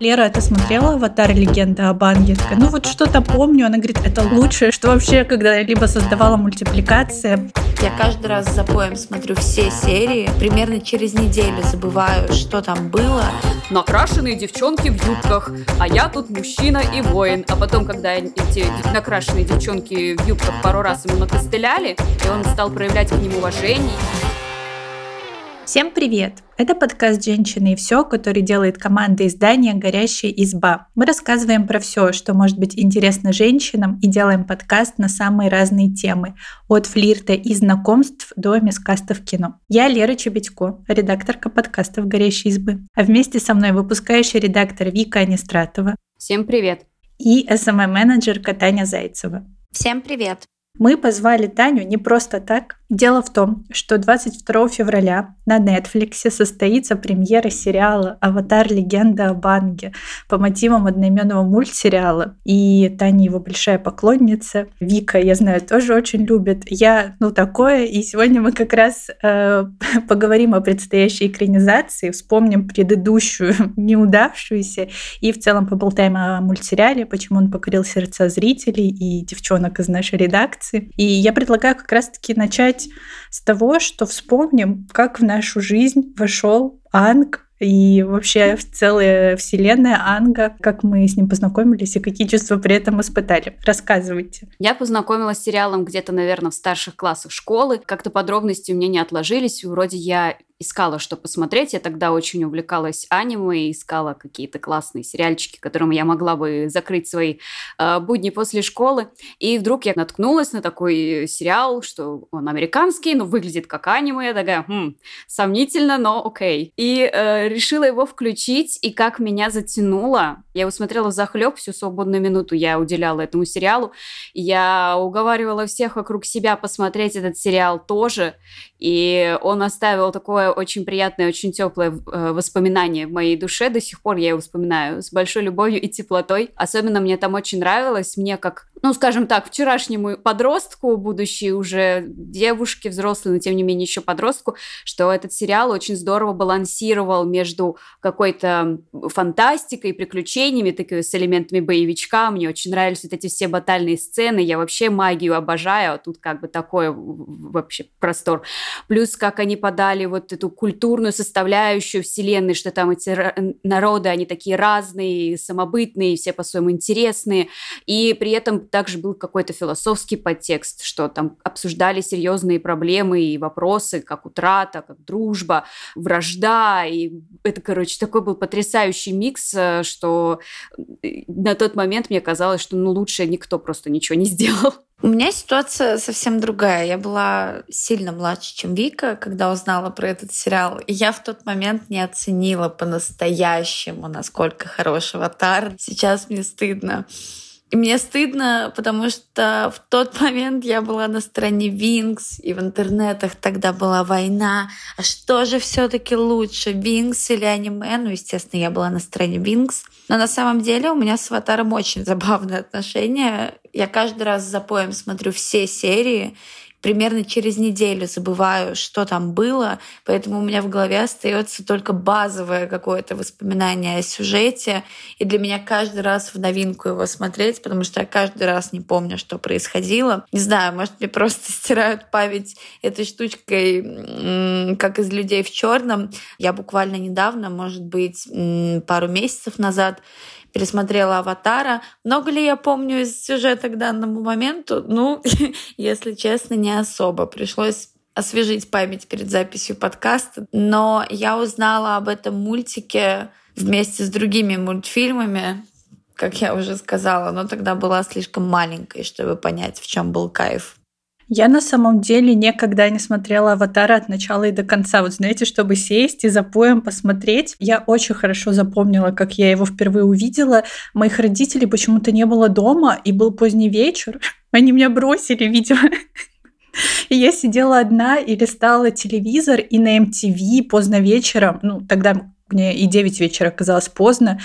Лера, ты смотрела «Аватар. Легенда об Аанге»? Ну вот что-то помню. Она говорит, это лучшее, что вообще когда-либо создавала мультипликация. Я каждый раз за поем смотрю все серии. Примерно через неделю забываю, что там было. Накрашенные девчонки в юбках, а я тут мужчина и воин. А потом, когда эти накрашенные девчонки в юбках пару раз ему накостыляли, и он стал проявлять к ним уважение. Всем привет! Это подкаст «Женщины и все», который делает команда издания «Горящая изба». Мы рассказываем про все, что может быть интересно женщинам, и делаем подкаст на самые разные темы, от флирта и знакомств до мискастов кино. Я Лера Чебедько, редакторка подкастов «Горящей избы», а вместе со мной выпускающий редактор Вика Анистратова. Всем привет! И СММ-менеджерка Таня Зайцева. Всем привет! Мы позвали Таню не просто так. Дело в том, что 22 февраля на Нетфликсе состоится премьера сериала «Аватар. Легенда об Аанге» по мотивам одноименного мультсериала. И Таня его большая поклонница. Вика, я знаю, тоже очень любит. Я, такое. И сегодня мы как раз поговорим о предстоящей экранизации, вспомним предыдущую неудавшуюся и в целом поболтаем о мультсериале, почему он покорил сердца зрителей и девчонок из нашей редакции. И я предлагаю как раз-таки начать с того, что вспомним, как в нашу жизнь вошел Аанг и вообще целая вселенная Аанга, как мы с ним познакомились и какие чувства при этом испытали. Рассказывайте. Я познакомилась с сериалом где-то, наверное, в старших классах школы. Как-то подробности у меня не отложились. Вроде я искала, что посмотреть. Я тогда очень увлекалась аниме и искала какие-то классные сериальчики, которым я могла бы закрыть свои будни после школы. И вдруг я наткнулась на такой сериал, что он американский, но выглядит как аниме. Я такая, сомнительно, но окей. И решила его включить, и как меня затянуло. Я его смотрела взахлёб, всю свободную минуту я уделяла этому сериалу. Я уговаривала всех вокруг себя посмотреть этот сериал тоже. И он оставил такое очень приятное, очень теплое воспоминание в моей душе. До сих пор я его вспоминаю с большой любовью и теплотой. Особенно мне там очень нравилось. Мне как, скажем так, вчерашнему подростку, будущей уже девушке взрослой, но тем не менее еще подростку, что этот сериал очень здорово балансировал между какой-то фантастикой, приключениями, такими с элементами боевичка. Мне очень нравились вот эти все батальные сцены. Я вообще магию обожаю, а тут как бы такой вообще простор. Плюс как они подали вот эту культурную составляющую вселенной, что там эти народы, они такие разные, самобытные, все по-своему интересные. И при этом также был какой-то философский подтекст, что там обсуждали серьезные проблемы и вопросы, как утрата, как дружба, вражда. И это, короче, такой был потрясающий микс, что на тот момент мне казалось, что лучше никто просто ничего не сделал. У меня ситуация совсем другая. Я была сильно младше, чем Вика, когда узнала про этот сериал. И я в тот момент не оценила по-настоящему, насколько хороший «Аватар». Сейчас мне стыдно. И мне стыдно, потому что в тот момент я была на стороне Винкс, и в интернетах тогда была война. А что же все-таки лучше, Винкс или аниме? Естественно, я была на стороне Винкс. Но на самом деле у меня с «Аватаром» очень забавное отношение. Я каждый раз за поем смотрю все серии, примерно через неделю забываю, что там было, поэтому у меня в голове остается только базовое какое-то воспоминание о сюжете, и для меня каждый раз в новинку его смотреть, потому что я каждый раз не помню, что происходило. Не знаю, может, мне просто стирают память этой штучкой, как из «Людей в черном». Я буквально недавно, может быть, пару месяцев назад, пересмотрела «Аватара». Много ли я помню из сюжета к данному моменту? Если честно, не особо. Пришлось освежить память перед записью подкаста. Но я узнала об этом мультике вместе с другими мультфильмами, как я уже сказала, но тогда была слишком маленькой, чтобы понять, в чем был кайф. Я на самом деле никогда не смотрела «Аватара» от начала и до конца. Чтобы сесть и за поем посмотреть. Я очень хорошо запомнила, как я его впервые увидела. Моих родителей почему-то не было дома, и был поздний вечер. Они меня бросили, видимо. И я сидела одна и листала телевизор, и на MTV поздно вечером, тогда мне и 9 вечера оказалось поздно,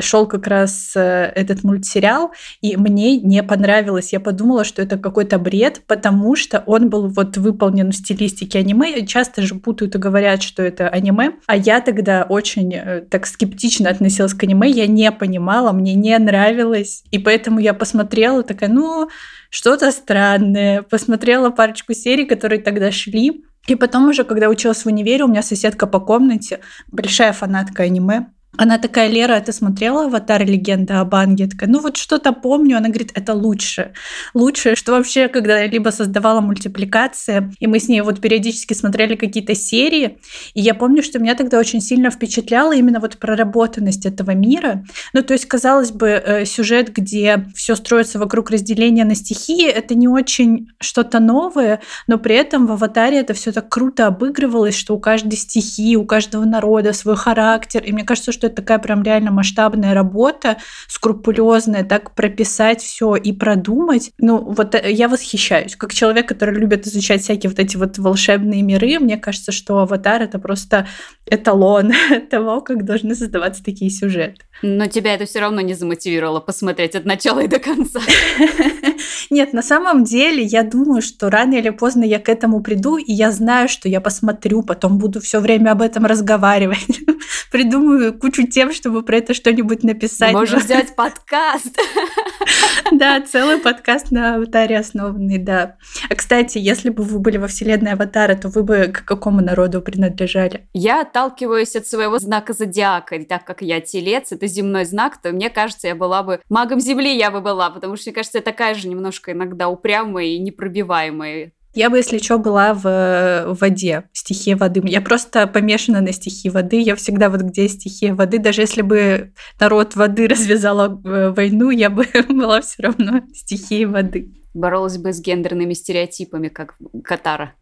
шел как раз этот мультсериал, и мне не понравилось. Я подумала, что это какой-то бред, потому что он был вот выполнен в стилистике аниме. Часто же путают и говорят, что это аниме. А я тогда очень так скептично относилась к аниме. Я не понимала, мне не нравилось. И поэтому я посмотрела, такая, ну, что-то странное. Посмотрела парочку серий, которые тогда шли. И потом уже, когда училась в универе, у меня соседка по комнате, большая фанатка аниме, она такая: Лера, ты смотрела «Аватар. Легенда об Аанге»? Я такая, ну вот что-то помню. Она говорит, это лучше. Лучше, что вообще когда-либо создавала мультипликация. И мы с ней вот периодически смотрели какие-то серии. И я помню, что меня тогда очень сильно впечатляла именно вот проработанность этого мира. Ну то есть, казалось бы, сюжет, где все строится вокруг разделения на стихии, это не очень что-то новое, но при этом в «Аватаре» это все так круто обыгрывалось, что у каждой стихии, у каждого народа свой характер. И мне кажется, что это такая прям реально масштабная работа, скрупулезная, так прописать все и продумать. Ну, вот я восхищаюсь. Как человек, который любит изучать всякие вот эти вот волшебные миры, мне кажется, что «Аватар» — это просто эталон того, как должны создаваться такие сюжеты. Но тебя это все равно не замотивировало посмотреть от начала и до конца. Нет, на самом деле я думаю, что рано или поздно я к этому приду, и я знаю, что я посмотрю, потом буду все время об этом разговаривать. Придумаю кучу тем, чтобы про это что-нибудь написать. Можешь взять подкаст. Да, целый подкаст на «Аватаре» основанный, да. А, кстати, если бы вы были во вселенной «Аватара», то вы бы к какому народу принадлежали? Я отталкиваюсь от своего знака зодиака, и так как я телец, это земной знак, то, мне кажется, я была бы магом земли, потому что, мне кажется, я такая же немножко иногда упрямая и непробиваемая. Я бы, если что, была в воде, стихия воды. Я просто помешана на стихии воды. Я всегда вот где стихия воды. Даже если бы народ воды развязала войну, я бы была все равно стихией воды. Боролась бы с гендерными стереотипами, как Катара.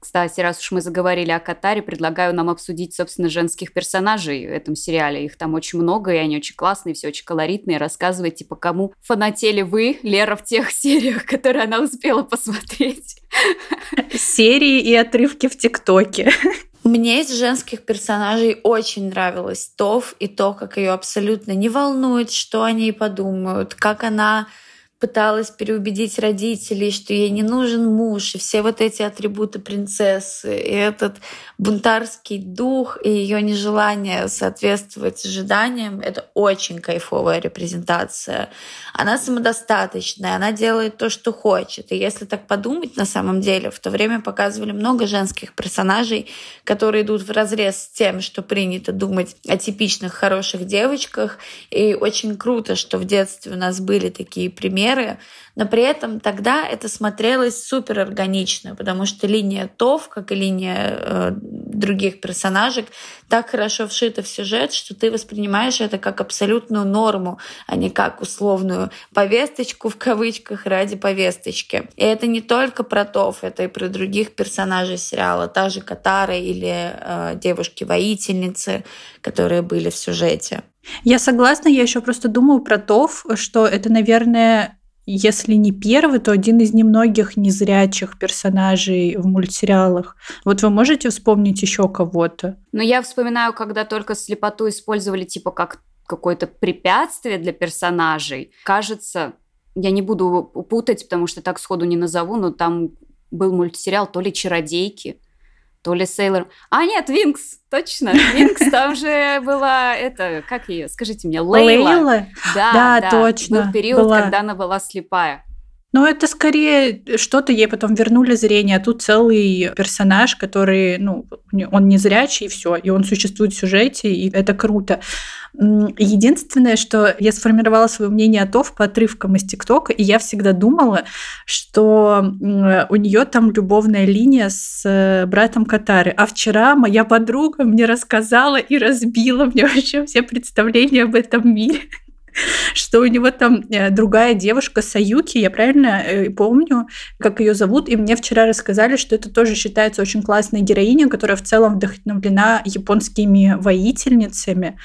Кстати, раз уж мы заговорили о Катаре, предлагаю нам обсудить, собственно, женских персонажей в этом сериале. Их там очень много, и они очень классные, все очень колоритные. Рассказывайте, по кому фанатели вы, Лера, в тех сериях, которые она успела посмотреть. Серии и отрывки в ТикТоке. Мне из женских персонажей очень нравилась Тоф, и то, как ее абсолютно не волнует, что о ней подумают, как она пыталась переубедить родителей, что ей не нужен муж, и все вот эти атрибуты принцессы, и этот бунтарский дух, и ее нежелание соответствовать ожиданиям — это очень кайфовая репрезентация. Она самодостаточная, она делает то, что хочет. И если так подумать, на самом деле, в то время показывали много женских персонажей, которые идут вразрез с тем, что принято думать о типичных хороших девочках. И очень круто, что в детстве у нас были такие примеры, но при этом тогда это смотрелось супер органично, потому что линия Тоф, как и линия других персонажек, так хорошо вшита в сюжет, что ты воспринимаешь это как абсолютную норму, а не как условную повесточку в кавычках ради повесточки. И это не только про Тоф, это и про других персонажей сериала, та же Катара или девушки-воительницы, которые были в сюжете. Я согласна, я еще просто думаю про Тоф, что это, наверное, если не первый, то один из немногих незрячих персонажей в мультсериалах. Вот вы можете вспомнить еще кого-то? Ну, я вспоминаю, когда только слепоту использовали типа как какое-то препятствие для персонажей. Кажется, я не буду путать, потому что так сходу не назову, но там был мультсериал то ли «Чародейки», то ли Сейлор... А, нет, Винкс, точно. Винкс, там же была, это, как ее, скажите мне, Лейла. Лейла? Да, точно. Был период, когда она была слепая. Но это скорее что-то, ей потом вернули зрение, а тут целый персонаж, который, ну, он незрячий, и все, и он существует в сюжете, и это круто. Единственное, что я сформировала свое мнение о Тоф по отрывкам из ТикТока, и я всегда думала, что у нее там любовная линия с братом Катары. А вчера моя подруга мне рассказала и разбила мне вообще все представления об этом мире, что у него там другая девушка, Саюки, я правильно помню, как ее зовут, и мне вчера рассказали, что это тоже считается очень классной героиней, которая в целом вдохновлена японскими воительницами,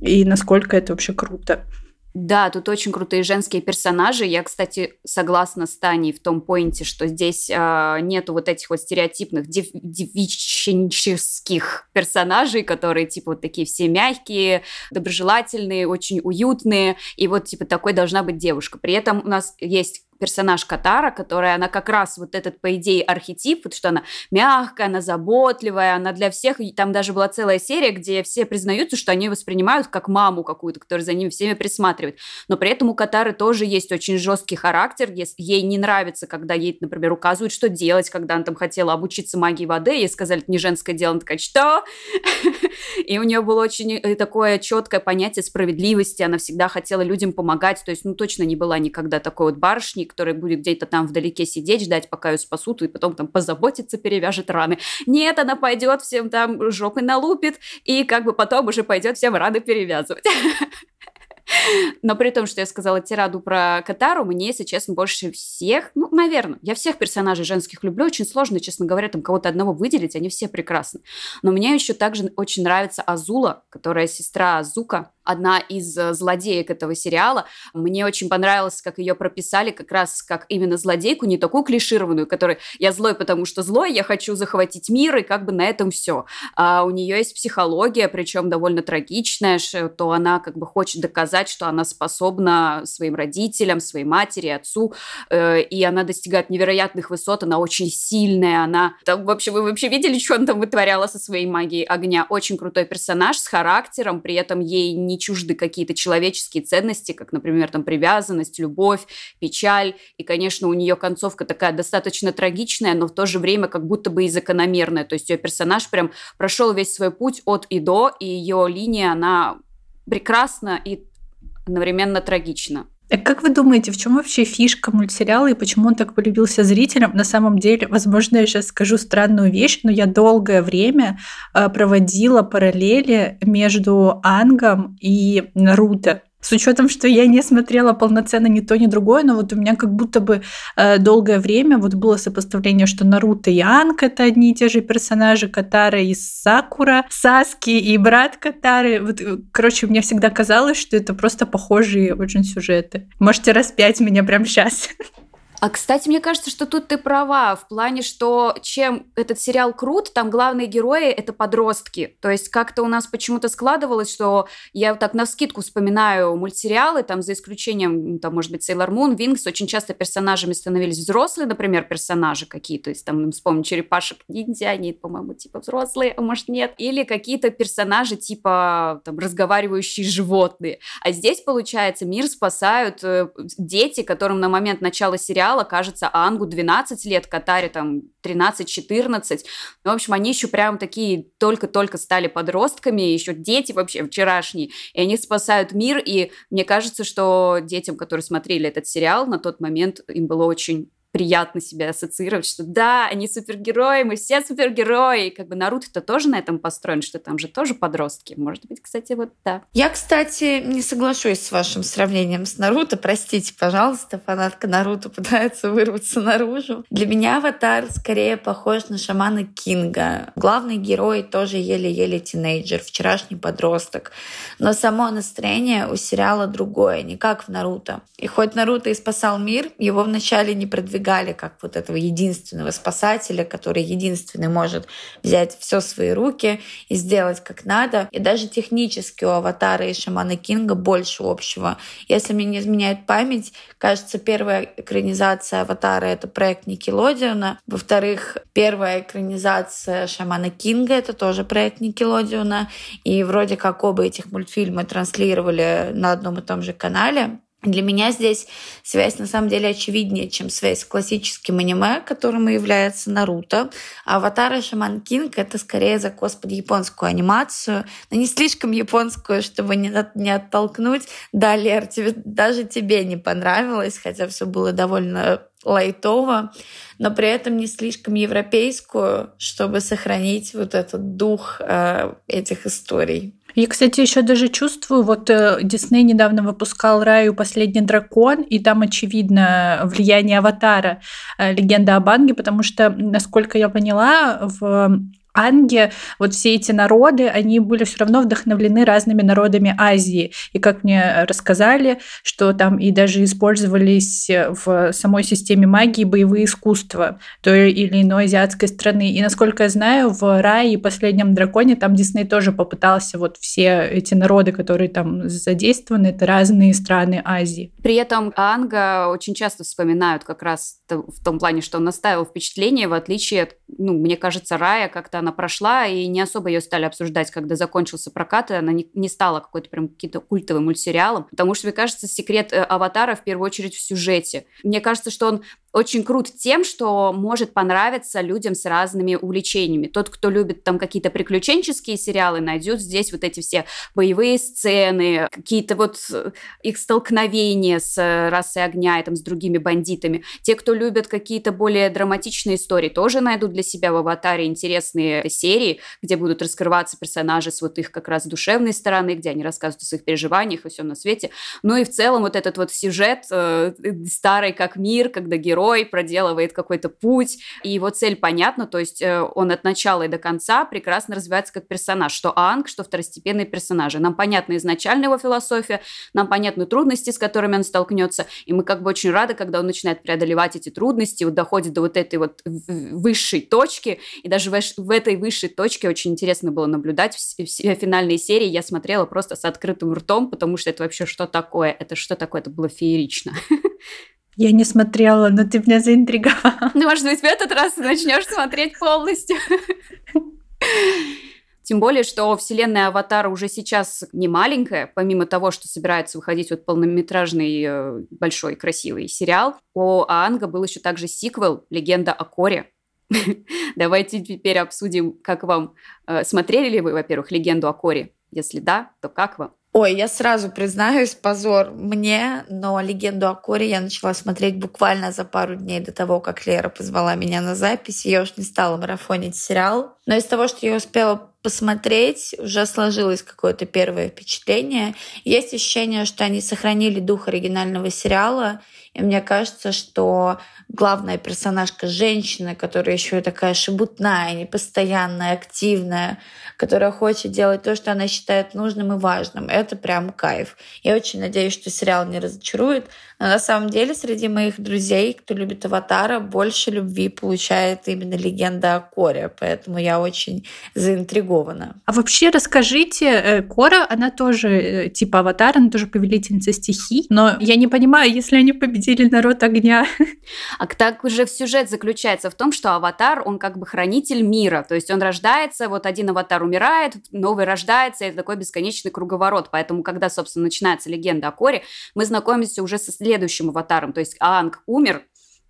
и насколько это вообще круто. Да, тут очень крутые женские персонажи. Я, кстати, согласна с Таней в том поинте, что здесь нету вот этих вот стереотипных девичнических персонажей, которые, типа, вот такие все мягкие, доброжелательные, очень уютные. И вот, типа, такой должна быть девушка. При этом у нас есть персонаж Катара, которая, она как раз вот этот, по идее, архетип, потому что она мягкая, она заботливая, она для всех, и там даже была целая серия, где все признаются, что они воспринимают как маму какую-то, которая за ними всеми присматривает. Но при этом у Катары тоже есть очень жесткий характер, если ей не нравится, когда ей, например, указывают, что делать, когда она там хотела обучиться магии воды, ей сказали, это не женское дело, она такая, что? И у нее было очень такое четкое понятие справедливости, она всегда хотела людям помогать, то есть, ну, точно не была никогда такой вот барышней, который будет где-то там вдалеке сидеть, ждать, пока ее спасут, и потом там позаботится, перевяжет раны. Нет, она пойдет всем там жопой налупит, и как бы потом уже пойдет всем раны перевязывать. Но при том, что я сказала тираду про Катару, мне, если честно, больше всех, ну, наверное, я всех персонажей женских люблю, очень сложно, честно говоря, там кого-то одного выделить, они все прекрасны. Но мне еще также очень нравится Азула, которая сестра Зука, одна из злодеек этого сериала. Мне очень понравилось, как ее прописали как раз как именно злодейку, не такую клишированную, которая «я злой, потому что злой, я хочу захватить мир», и как бы на этом все. А у нее есть психология, причем довольно трагичная, что она как бы хочет доказать, что она способна своим родителям, своей матери, отцу, и она достигает невероятных высот, она очень сильная, она... Там, в общем, вы вообще видели, что она там вытворяла со своей магией огня? Очень крутой персонаж с характером, при этом ей не чужды какие-то человеческие ценности, как, например, там привязанность, любовь, печаль, и, конечно, у нее концовка такая достаточно трагичная, но в то же время как будто бы и закономерная, то есть ее персонаж прям прошел весь свой путь от и до, и ее линия, она прекрасна и одновременно трагична. А как вы думаете, в чем вообще фишка мультсериала и почему он так полюбился зрителям? На самом деле, возможно, я сейчас скажу странную вещь, но я долгое время проводила параллели между Аангом и Наруто. С учетом, что я не смотрела полноценно ни то, ни другое, но вот у меня как будто бы долгое время вот было сопоставление, что Наруто и Аанг — это одни и те же персонажи, Катара и Сакура, Саски и брат Катары. Вот, короче, мне всегда казалось, что это просто похожие очень сюжеты. Можете распять меня прямо сейчас. А, кстати, мне кажется, что тут ты права в плане, что чем этот сериал крут, там главные герои — это подростки. То есть как-то у нас почему-то складывалось, что я вот так навскидку вспоминаю мультсериалы, там за исключением, там, может быть, Сейлор Мун, Винкс, очень часто персонажами становились взрослые, например, персонажи какие-то, если там вспомнить черепашек-ниндзя, они, по-моему, типа взрослые, а может, нет. Или какие-то персонажи типа там разговаривающие животные. А здесь, получается, мир спасают дети, которым на момент начала сериала кажется, Аангу 12 лет, Катаре там 13-14. Ну, в общем, они еще прям такие только-только стали подростками, еще дети вообще вчерашние, и они спасают мир, и мне кажется, что детям, которые смотрели этот сериал, на тот момент им было очень приятно себя ассоциировать, что да, они супергерои, мы все супергерои. И как бы Наруто-то тоже на этом построен, что там же тоже подростки. Может быть, кстати, вот да. Я, кстати, не соглашусь с вашим сравнением с Наруто. Простите, пожалуйста, фанатка Наруто пытается вырваться наружу. Для меня Аватар скорее похож на Шамана Кинга. Главный герой тоже еле-еле тинейджер, вчерашний подросток. Но само настроение у сериала другое, не как в Наруто. И хоть Наруто и спасал мир, его вначале не продвигали как вот этого единственного спасателя, который единственный может взять все в свои руки и сделать как надо. И даже технически у Аватара и Шамана Кинга больше общего. Если мне не изменяет память, кажется, первая экранизация Аватара — это проект Никелодиона. Во-вторых, первая экранизация Шамана Кинга — это тоже проект Никелодиона. И вроде как оба этих мультфильма транслировали на одном и том же канале. Для меня здесь связь, на самом деле, очевиднее, чем связь с классическим аниме, которым и является Наруто. А Аватар и Шаман Кинг — это скорее закос под японскую анимацию, но не слишком японскую, чтобы не оттолкнуть. Да, Лер, даже тебе не понравилось, хотя все было довольно лайтово, но при этом не слишком европейскую, чтобы сохранить вот этот дух этих историй. Я, кстати, еще даже чувствую, вот Дисней недавно выпускал «Рая и последний дракон», и там очевидно влияние Аватара, «Легенда об Аанге», потому что, насколько я поняла, в Аанге, вот все эти народы, они были все равно вдохновлены разными народами Азии. И как мне рассказали, что там и даже использовались в самой системе магии боевые искусства той или иной азиатской страны. И, насколько я знаю, в «Рае и последнем драконе» там Дисней тоже попытался вот все эти народы, которые там задействованы, это разные страны Азии. При этом Аанга очень часто вспоминают как раз в том плане, что он оставил впечатление, в отличие от, ну, мне кажется, «Рая» как-то она прошла, и не особо ее стали обсуждать, когда закончился прокат, и она не стала какой-то прям каким-то культовым мультсериалом, потому что, мне кажется, секрет «Аватара» в первую очередь в сюжете. Мне кажется, что он очень крут тем, что может понравиться людям с разными увлечениями. Тот, кто любит там какие-то приключенческие сериалы, найдет здесь вот эти все боевые сцены, какие-то вот их столкновения с расой огня и там с другими бандитами. Те, кто любят какие-то более драматичные истории, тоже найдут для себя в «Аватаре» интересные серии, где будут раскрываться персонажи с вот их как раз душевной стороны, где они рассказывают о своих переживаниях и всем на свете. Ну и в целом вот этот вот сюжет старый как мир, когда герой проделывает какой-то путь, и его цель понятна, то есть он от начала и до конца прекрасно развивается как персонаж, что Аанг, что второстепенные персонажи. Нам понятна изначально его философия, нам понятны трудности, с которыми он столкнется, и мы как бы очень рады, когда он начинает преодолевать эти трудности, вот доходит до вот этой вот высшей точки, и даже в этой высшей точке очень интересно было наблюдать все финальные серии, я смотрела просто с открытым ртом, потому что это вообще что такое? Это что такое? Это было феерично. Я не смотрела, но ты меня заинтриговала. Ну, может быть, в этот раз начнешь смотреть полностью. Тем более, что вселенная «Аватара» уже сейчас не маленькая, помимо того, что собирается выходить вот полнометражный большой красивый сериал, у Аанга был еще также сиквел «Легенда о Корре». Давайте теперь обсудим, как вам. Смотрели ли вы, во-первых, «Легенду о Корре»? Если да, то как вам? Ой, я сразу признаюсь, позор мне, но «Легенду о Корре» я начала смотреть буквально за пару дней до того, как Лера позвала меня на запись. Я уж не стала марафонить сериал. Но из того, что я успела посмотреть, уже сложилось какое-то первое впечатление. Есть ощущение, что они сохранили дух оригинального сериала. И мне кажется, что главная персонажка женщина, которая еще и такая шебутная, непостоянная, активная, которая хочет делать то, что она считает нужным и важным. Это прям кайф. Я очень надеюсь, что сериал не разочарует. Но на самом деле среди моих друзей, кто любит «Аватара», больше любви получает именно «Легенда о Корре». Поэтому я очень заинтригована. А вообще расскажите, Корра, она тоже типа «Аватара», она тоже повелительница стихий, но я не понимаю, если они победили народ огня. А так уже сюжет заключается в том, что аватар, он как бы хранитель мира, то есть он рождается, вот один аватар умирает, новый рождается, и это такой бесконечный круговорот, поэтому когда, собственно, начинается «Легенда о Корре», мы знакомимся уже со следующим аватаром, то есть Аанг умер,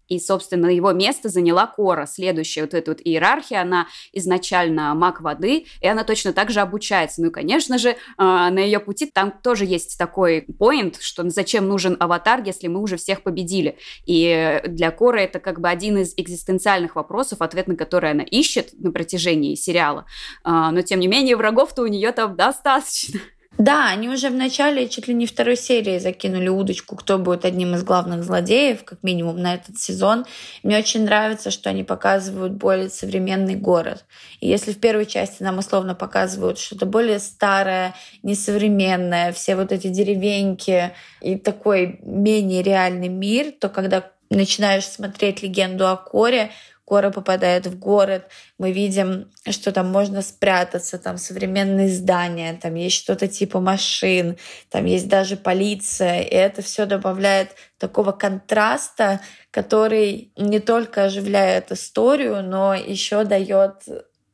и, собственно, его место заняла Корра. Следующая вот эта вот иерархия, она изначально маг воды, и она точно так же обучается. Ну и, конечно же, на ее пути там тоже есть такой поинт, что зачем нужен аватар, если мы уже всех победили. И для Корры это как бы один из экзистенциальных вопросов, ответ на который она ищет на протяжении сериала. Но, тем не менее, врагов-то у нее там достаточно. Да, они уже в начале чуть ли не второй серии закинули удочку, кто будет одним из главных злодеев, как минимум на этот сезон. Мне очень нравится, что они показывают более современный город. И если в первой части нам условно показывают что-то более старое, несовременное, все вот эти деревеньки и такой менее реальный мир, то когда начинаешь смотреть «Легенду о Корре», Корра попадает в город, мы видим, что там можно спрятаться, там современные здания, там есть что-то типа машин, там есть даже полиция, и это все добавляет такого контраста, который не только оживляет историю, но еще дает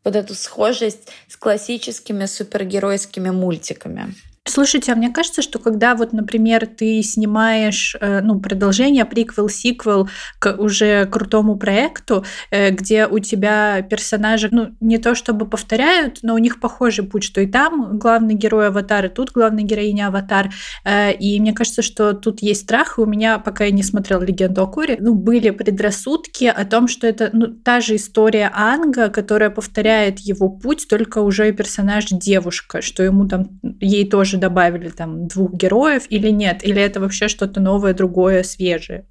вот эту схожесть с классическими супергеройскими мультиками. Слушайте, а мне кажется, что когда вот, например, ты снимаешь продолжение, приквел, сиквел к уже крутому проекту, где у тебя персонажи, не то чтобы повторяют, но у них похожий путь, что и там главный герой аватар, и тут главная героиня аватар. И мне кажется, что тут есть страх. И у меня, пока я не смотрела «Легенду о Корре», были предрассудки о том, что это та же история Аанга, которая повторяет его путь, только уже и персонаж девушка, что ему там, ей тоже добавили там 2 героев или нет? Или это вообще что-то новое, другое, свежее?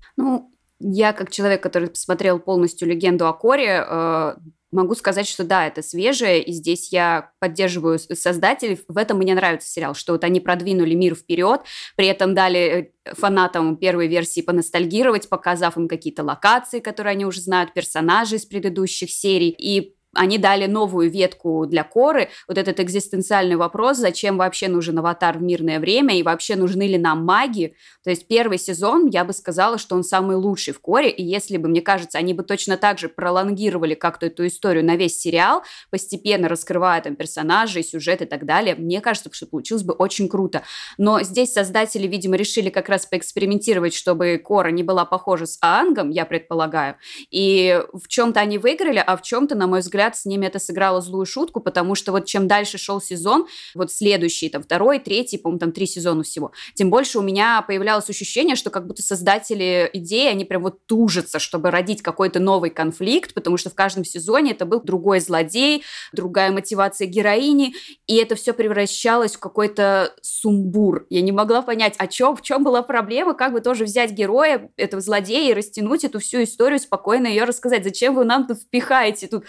Я как человек, который посмотрел полностью «Легенду о Корре», Могу сказать, что да, это свежее, и здесь я поддерживаю создателей. В этом мне нравится сериал, что вот они продвинули мир вперед, при этом дали фанатам первой версии поностальгировать, показав им какие-то локации, которые они уже знают, персонажей из предыдущих серий, и они дали новую ветку для Корры, вот этот экзистенциальный вопрос, зачем вообще нужен аватар в мирное время и вообще нужны ли нам маги. То есть первый сезон, я бы сказала, что он самый лучший в Корре, и если бы, мне кажется, они бы точно так же пролонгировали как-то эту историю на весь сериал, постепенно раскрывая там персонажей, сюжет и так далее, мне кажется, что получилось бы очень круто. Но здесь создатели, видимо, решили как раз поэкспериментировать, чтобы Корра не была похожа с Аангом, я предполагаю, и в чем-то они выиграли, а в чем-то, на мой взгляд, с ними это сыграло злую шутку, потому что вот чем дальше шел сезон, вот следующий, там, второй, третий, по-моему, там 3 сезона всего, тем больше у меня появлялось ощущение, что как будто создатели идеи, они прям вот тужатся, чтобы родить какой-то новый конфликт, потому что в каждом сезоне это был другой злодей, другая мотивация героини, и это все превращалось в какой-то сумбур. Я не могла понять, в чем была проблема, как бы тоже взять героя, этого злодея, и растянуть эту всю историю, спокойно ее рассказать. Зачем вы нам тут впихаете? Тут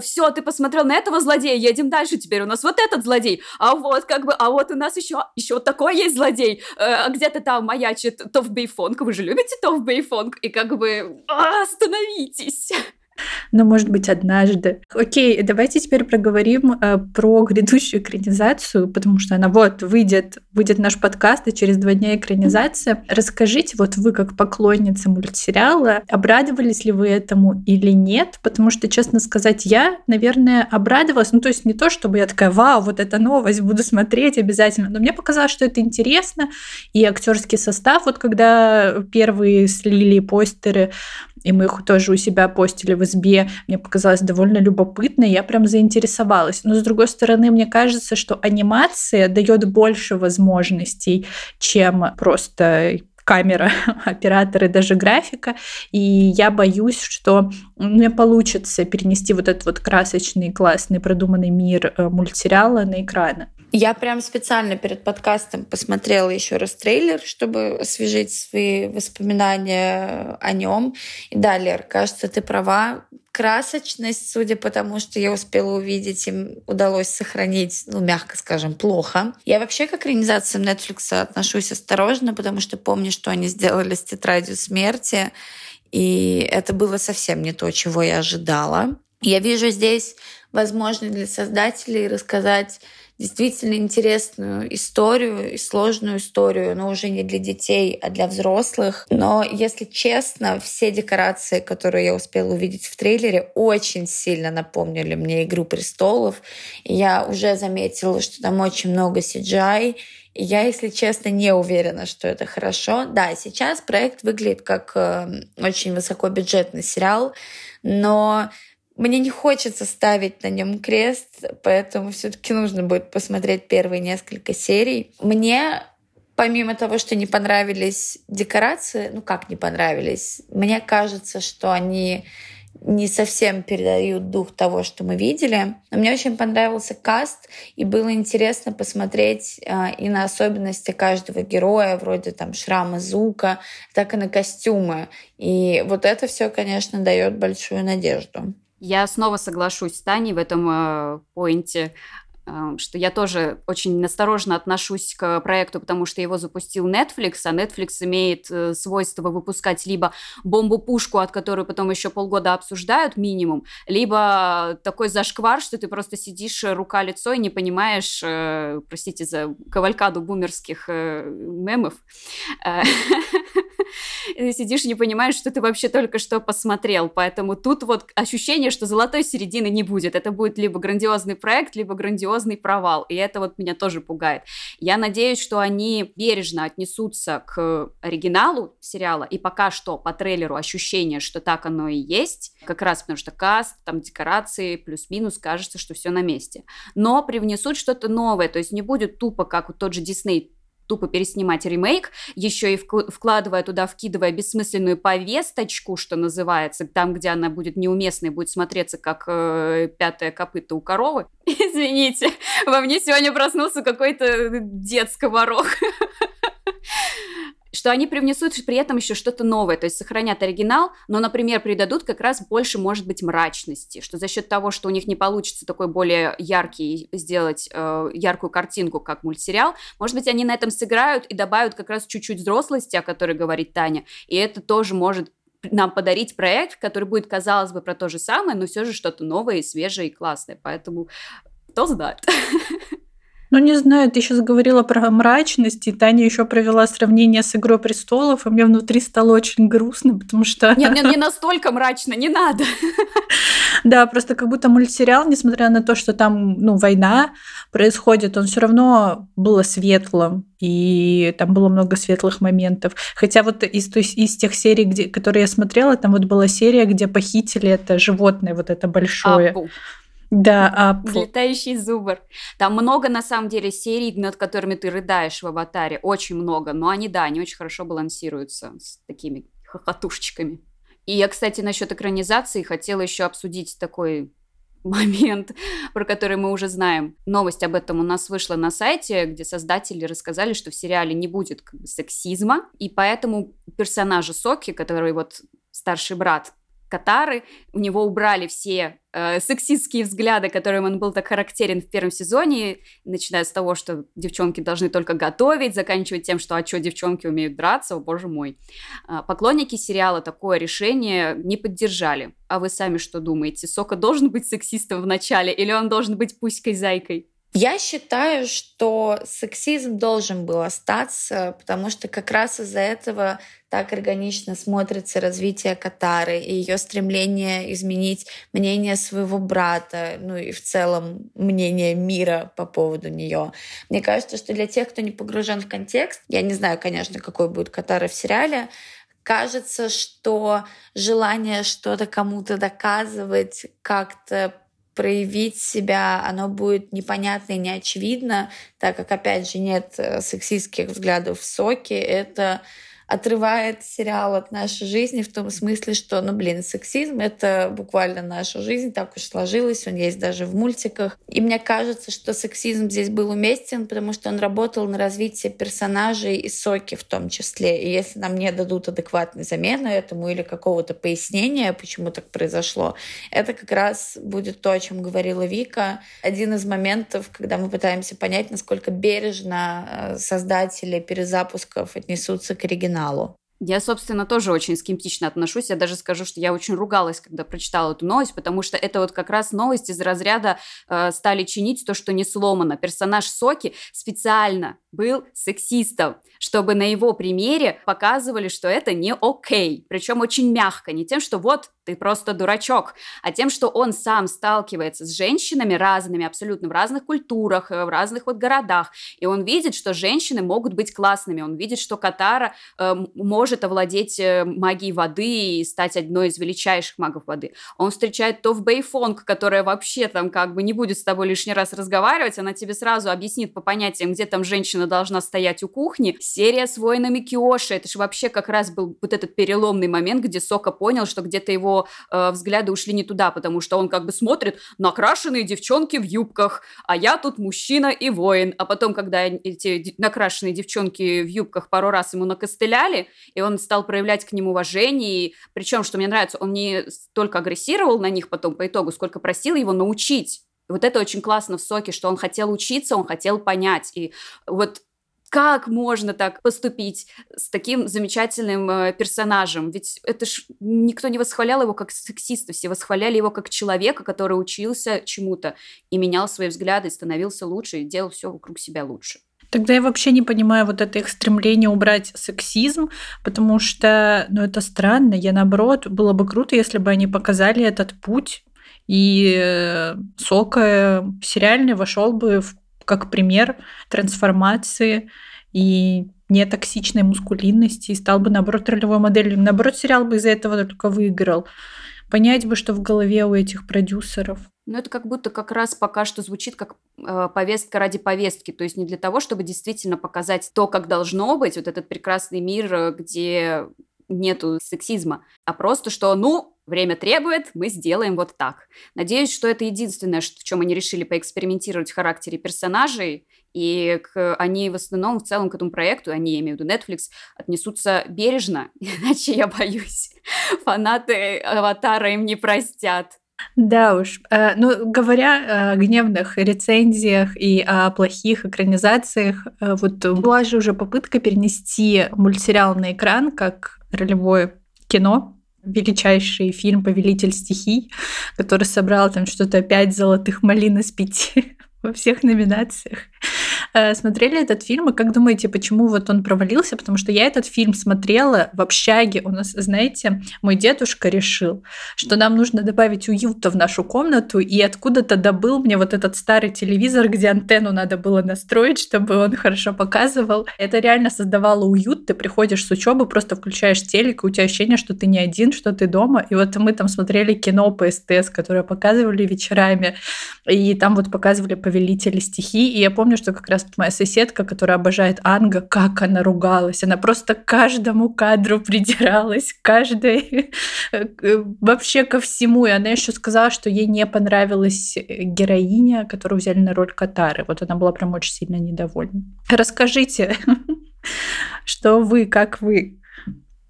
все, ты посмотрел на этого злодея, едем дальше, теперь у нас вот этот злодей, а вот как бы, а вот у нас еще вот такой есть злодей, где-то там маячит Тоф Бейфонг, вы же любите Тоф Бейфонг, и как бы остановитесь. Но, может быть, однажды. Окей, давайте теперь проговорим про грядущую экранизацию, потому что она вот выйдет наш подкаст, и через 2 дня экранизация. Расскажите, вот вы как поклонница мультсериала, обрадовались ли вы этому или нет? Потому что, честно сказать, я, наверное, обрадовалась. Ну, то есть не то, чтобы я такая, вау, вот это новость, буду смотреть обязательно. Но мне показалось, что это интересно. И актерский состав, вот когда первые слили постеры, и мы их тоже у себя постили в избе, мне показалось довольно любопытно, я прям заинтересовалась. Но, с другой стороны, мне кажется, что анимация дает больше возможностей, чем просто камера, операторы, даже графика. И я боюсь, что мне получится перенести вот этот вот красочный, классный, продуманный мир мультсериала на экраны. Я прям специально перед подкастом посмотрела еще раз трейлер, чтобы освежить свои воспоминания о нем. И да, Лер, кажется, ты права. Красочность, судя по тому, что я успела увидеть, им удалось сохранить, ну, мягко скажем, плохо. Я вообще к экранизациям Нетфликса отношусь осторожно, потому что помню, что они сделали с «Тетрадью смерти», и это было совсем не то, чего я ожидала. Я вижу здесь возможность для создателей рассказать действительно интересную историю и сложную историю, но уже не для детей, а для взрослых. Но, если честно, все декорации, которые я успела увидеть в трейлере, очень сильно напомнили мне «Игру престолов». И я уже заметила, что там очень много CGI. И я, если честно, не уверена, что это хорошо. Да, сейчас проект выглядит как очень высокобюджетный сериал, но мне не хочется ставить на нем крест, поэтому все-таки нужно будет посмотреть первые несколько серий. Мне, помимо того, что не понравились декорации, ну как не понравились, мне кажется, что они не совсем передают дух того, что мы видели. Но мне очень понравился каст, и было интересно посмотреть и на особенности каждого героя, вроде там шрама Зука, так и на костюмы. И вот это все, конечно, дает большую надежду. Я снова соглашусь с Таней в этом поинте, что я тоже очень осторожно отношусь к проекту, потому что его запустил Netflix, а Netflix имеет свойство выпускать либо бомбу-пушку, от которой потом еще полгода обсуждают минимум, либо такой зашквар, что ты просто сидишь рука-лицо и не понимаешь, простите за кавалькаду бумерских мемов, сидишь и не понимаешь, что ты вообще только что посмотрел, поэтому тут вот ощущение, что золотой середины не будет, это будет либо грандиозный проект, либо грандиозный провал, и это вот меня тоже пугает. Я надеюсь, что они бережно отнесутся к оригиналу сериала, и пока что по трейлеру ощущение, что так оно и есть, как раз потому что каст, там декорации, плюс-минус, кажется, что все на месте. Но привнесут что-то новое, то есть не будет тупо, как вот тот же Дисней, тупо переснимать ремейк, еще и вкладывая туда, вкидывая бессмысленную повесточку, что называется, там, где она будет неуместной, будет смотреться как пятое копыто у коровы. Извините, во мне сегодня проснулся какой-то дед-сковорок. что они привнесут при этом еще что-то новое, то есть сохранят оригинал, но, например, придадут как раз больше, может быть, мрачности, что за счет того, что у них не получится такой более яркий, сделать яркую картинку, как мультсериал, может быть, они на этом сыграют и добавят как раз чуть-чуть взрослости, о которой говорит Таня, и это тоже может нам подарить проект, который будет, казалось бы, про то же самое, но все же что-то новое и свежее, и классное, поэтому кто знает. Ну, не знаю, ты сейчас говорила про мрачность, и Таня еще провела сравнение с «Игрой престолов», и мне внутри стало очень грустно, потому что... Нет, не настолько мрачно, не надо. Да, просто как будто мультсериал, несмотря на то, что там, война происходит, он все равно было светлым, и там было много светлых моментов. Хотя вот из тех серий, которые я смотрела, там вот была серия, где похитили это животное, вот это большое. Апу. Да, летающий зубр. Там много, на самом деле, серий, над которыми ты рыдаешь в «Аватаре». Очень много. Но они, да, они очень хорошо балансируются с такими хохотушечками. И я, кстати, насчет экранизации хотела еще обсудить такой момент, про который мы уже знаем. Новость об этом у нас вышла на сайте, где создатели рассказали, что в сериале не будет сексизма. И поэтому персонажа Сокки, который вот старший брат Катары, у него убрали все сексистские взгляды, которым он был так характерен в первом сезоне, начиная с того, что девчонки должны только готовить, заканчивая тем, что, а что, девчонки умеют драться, о боже мой. Поклонники сериала такое решение не поддержали. А вы сами что думаете? Сока должен быть сексистом в начале или он должен быть пуськой-зайкой? Я считаю, что сексизм должен был остаться, потому что как раз из-за этого так органично смотрится развитие Катары и ее стремление изменить мнение своего брата, ну и в целом мнение мира по поводу нее. Мне кажется, что для тех, кто не погружен в контекст, я не знаю, конечно, какой будет Катара в сериале, кажется, что желание что-то кому-то доказывать, как-то проявить себя, оно будет непонятно и неочевидно, так как, опять же, нет сексистских взглядов в Сокке. Это отрывает сериал от нашей жизни в том смысле, что, сексизм — это буквально наша жизнь, так уж сложилось, он есть даже в мультиках. И мне кажется, что сексизм здесь был уместен, потому что он работал на развитие персонажей и Сокки в том числе. И если нам не дадут адекватной замены этому или какого-то пояснения, почему так произошло, это как раз будет то, о чем говорила Вика. Один из моментов, когда мы пытаемся понять, насколько бережно создатели перезапусков отнесутся к оригиналу. Я, собственно, тоже очень скептично отношусь. Я даже скажу, что я очень ругалась, когда прочитала эту новость, потому что это вот как раз новость из разряда «стали чинить то, что не сломано». Персонаж Сокки специально был сексистом, чтобы на его примере показывали, что это не окей. Причем очень мягко, не тем, что вот ты просто дурачок, а тем, что он сам сталкивается с женщинами разными, абсолютно в разных культурах, в разных вот городах. И он видит, что женщины могут быть классными. Он видит, что Катара может овладеть магией воды и стать одной из величайших магов воды. Он встречает Тоф Бейфонг, которая вообще там как бы не будет с тобой лишний раз разговаривать. Она тебе сразу объяснит по понятиям, где там женщина должна стоять у кухни. Серия с воинами Киоши. Это же вообще как раз был вот этот переломный момент, где Сока понял, что где-то его взгляды ушли не туда, потому что он как бы смотрит накрашенные девчонки в юбках, а я тут мужчина и воин. А потом, когда эти накрашенные девчонки в юбках пару раз ему накостыляли, и он стал проявлять к ним уважение, и, причем, что мне нравится, он не столько агрессировал на них потом по итогу, сколько просил его научить. И вот это очень классно в Соке, что он хотел учиться, он хотел понять. И вот как можно так поступить с таким замечательным персонажем? Ведь это ж никто не восхвалял его как сексиста, все восхваляли его как человека, который учился чему-то и менял свои взгляды, становился лучше и делал все вокруг себя лучше. Тогда я вообще не понимаю вот это их стремление убрать сексизм, потому что, это странно. Я, наоборот, было бы круто, если бы они показали этот путь, и Сока сериальный вошел бы в как пример трансформации и нетоксичной мускулинности, и стал бы, наоборот, ролевой моделью. Наоборот, сериал бы из-за этого только выиграл. Понять бы, что в голове у этих продюсеров. Это как будто как раз пока что звучит как повестка ради повестки. То есть не для того, чтобы действительно показать то, как должно быть, вот этот прекрасный мир, где нету сексизма, а просто что, Время требует, мы сделаем вот так. Надеюсь, что это единственное, в чем они решили поэкспериментировать в характере персонажей, и они в основном, в целом к этому проекту, они, я имею в виду Netflix, отнесутся бережно, иначе, я боюсь, фанаты «Аватара» им не простят. Да уж. Ну, говоря о гневных рецензиях и о плохих экранизациях, вот была же уже попытка перенести мультсериал на экран как ролевое кино. Величайший фильм «Повелитель стихий», который собрал там что-то 5 золотых малин из 5 во всех номинациях. Смотрели этот фильм, и как думаете, почему вот он провалился? Потому что я этот фильм смотрела в общаге. У нас, знаете, мой дедушка решил, что нам нужно добавить уюта в нашу комнату, и откуда-то добыл мне вот этот старый телевизор, где антенну надо было настроить, чтобы он хорошо показывал. Это реально создавало уют. Ты приходишь с учебы, просто включаешь телек, и у тебя ощущение, что ты не один, что ты дома. И вот мы там смотрели кино по СТС, которое показывали вечерами, и там вот показывали «Повелители стихий», и я помню, что как раз моя соседка, которая обожает Аанга, как она ругалась. Она просто к каждому кадру придиралась, каждой, вообще ко всему. И она еще сказала, что ей не понравилась героиня, которую взяли на роль Катары. Вот она была прям очень сильно недовольна. Расскажите, что вы, как вы?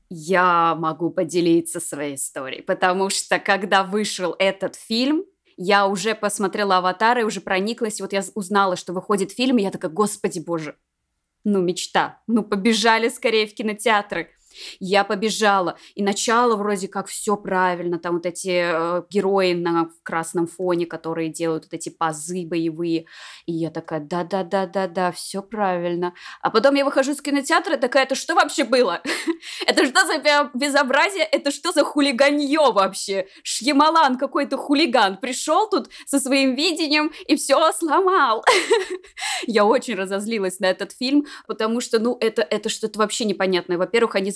Я могу поделиться своей историей, потому что когда вышел этот фильм, я уже посмотрела «Аватара» и уже прониклась. И вот я узнала, что выходит фильм, и я такая, господи боже, ну мечта, ну побежали скорее в кинотеатры. Я побежала, и начало вроде как все правильно, там вот эти герои на красном фоне, которые делают вот эти пазы боевые, и я такая, да-да-да-да-да, все правильно. А потом я выхожу из кинотеатра и такая, это что вообще было? Это что за безобразие? Это что за хулиганье вообще? Шьямалан какой-то хулиган пришел тут со своим видением и все сломал. Я очень разозлилась на этот фильм, потому что, ну, это что-то вообще непонятное. Во-первых, они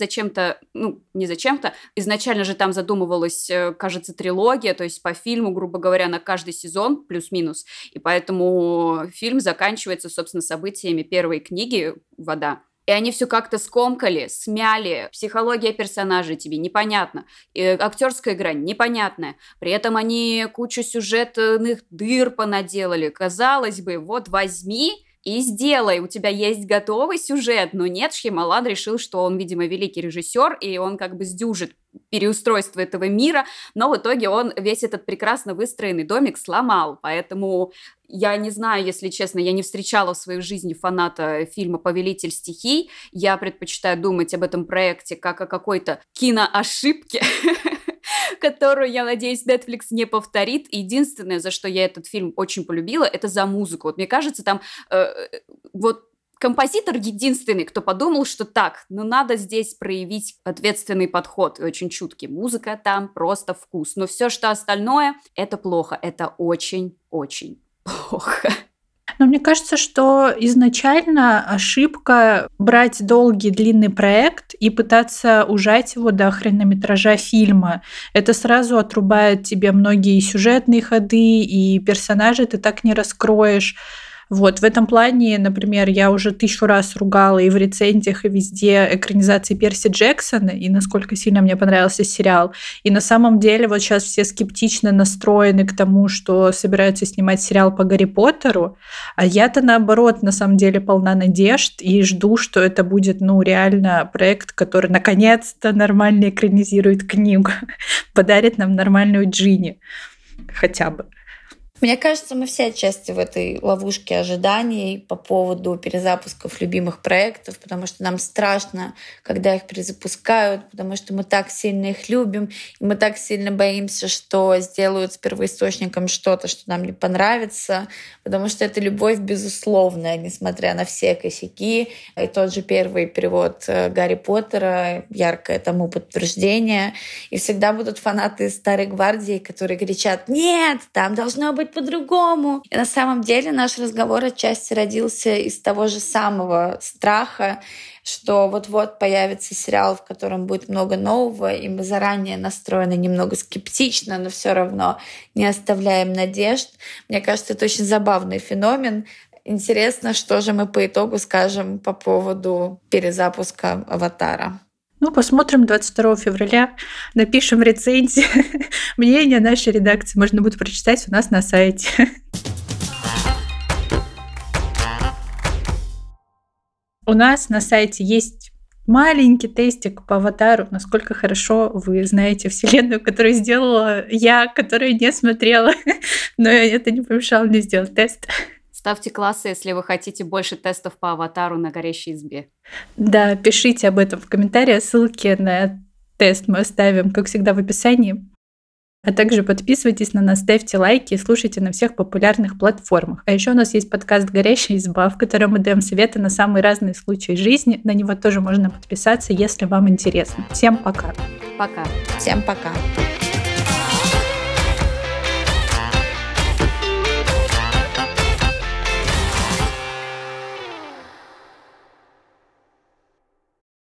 не зачем-то, изначально же там задумывалась, кажется, трилогия, то есть по фильму, грубо говоря, на каждый сезон, плюс-минус, и поэтому фильм заканчивается, собственно, событиями первой книги «Вода». И они все как-то скомкали, смяли. Психология персонажей тебе непонятна. Актерская игра непонятная. При этом они кучу сюжетных дыр понаделали. Казалось бы, вот возьми и сделай, у тебя есть готовый сюжет, но нет, Шьямалан решил, что он, видимо, великий режиссер, и он как бы сдюжит переустройство этого мира, но в итоге он весь этот прекрасно выстроенный домик сломал, поэтому я не знаю, если честно, я не встречала в своей жизни фаната фильма «Повелитель стихий», я предпочитаю думать об этом проекте как о какой-то киноошибке, которую, я надеюсь, Netflix не повторит. Единственное, за что я этот фильм очень полюбила, это за музыку. Вот мне кажется, там вот композитор единственный, кто подумал, что так, ну надо здесь проявить ответственный подход, очень чуткий. Музыка там просто вкус. Но все, что остальное, это плохо. Это очень-очень плохо. Но мне кажется, что изначально ошибка брать долгий длинный проект и пытаться ужать его до хронометража фильма. Это сразу отрубает тебе многие сюжетные ходы, и персонажей ты так не раскроешь. Вот, в этом плане, например, я уже 1000 раз ругала и в рецензиях, и везде экранизации Перси Джексона, и насколько сильно мне понравился сериал. И на самом деле вот сейчас все скептично настроены к тому, что собираются снимать сериал по Гарри Поттеру, а я-то наоборот, на самом деле, полна надежд и жду, что это будет, ну, реально проект, который наконец-то нормально экранизирует книгу, подарит нам нормальную Джинни хотя бы. Мне кажется, мы все отчасти в этой ловушке ожиданий по поводу перезапусков любимых проектов, потому что нам страшно, когда их перезапускают, потому что мы так сильно их любим, и мы так сильно боимся, что сделают с первоисточником что-то, что нам не понравится, потому что это любовь безусловная, несмотря на все косяки. И тот же первый перевод Гарри Поттера — яркое тому подтверждение. И всегда будут фанаты Старой Гвардии, которые кричат: «Нет, там должно быть по-другому». И на самом деле наш разговор отчасти родился из того же самого страха, что вот-вот появится сериал, в котором будет много нового, и мы заранее настроены немного скептично, но все равно не оставляем надежд. Мне кажется, это очень забавный феномен. Интересно, что же мы по итогу скажем по поводу перезапуска «Аватара». Ну, посмотрим 22 февраля, напишем рецензию. Мнение нашей редакции можно будет прочитать у нас на сайте. У нас на сайте есть маленький тестик по «Аватару», насколько хорошо вы знаете вселенную, которую сделала я, которую не смотрела, но это не помешало мне сделать тест. Ставьте классы, если вы хотите больше тестов по «Аватару» на «Горящей избе». Да, пишите об этом в комментариях, ссылки на тест мы оставим, как всегда, в описании. А также подписывайтесь на нас, ставьте лайки и слушайте на всех популярных платформах. А еще у нас есть подкаст «Горящая изба», в котором мы даем советы на самые разные случаи жизни. На него тоже можно подписаться, если вам интересно. Всем пока. Пока. Всем пока.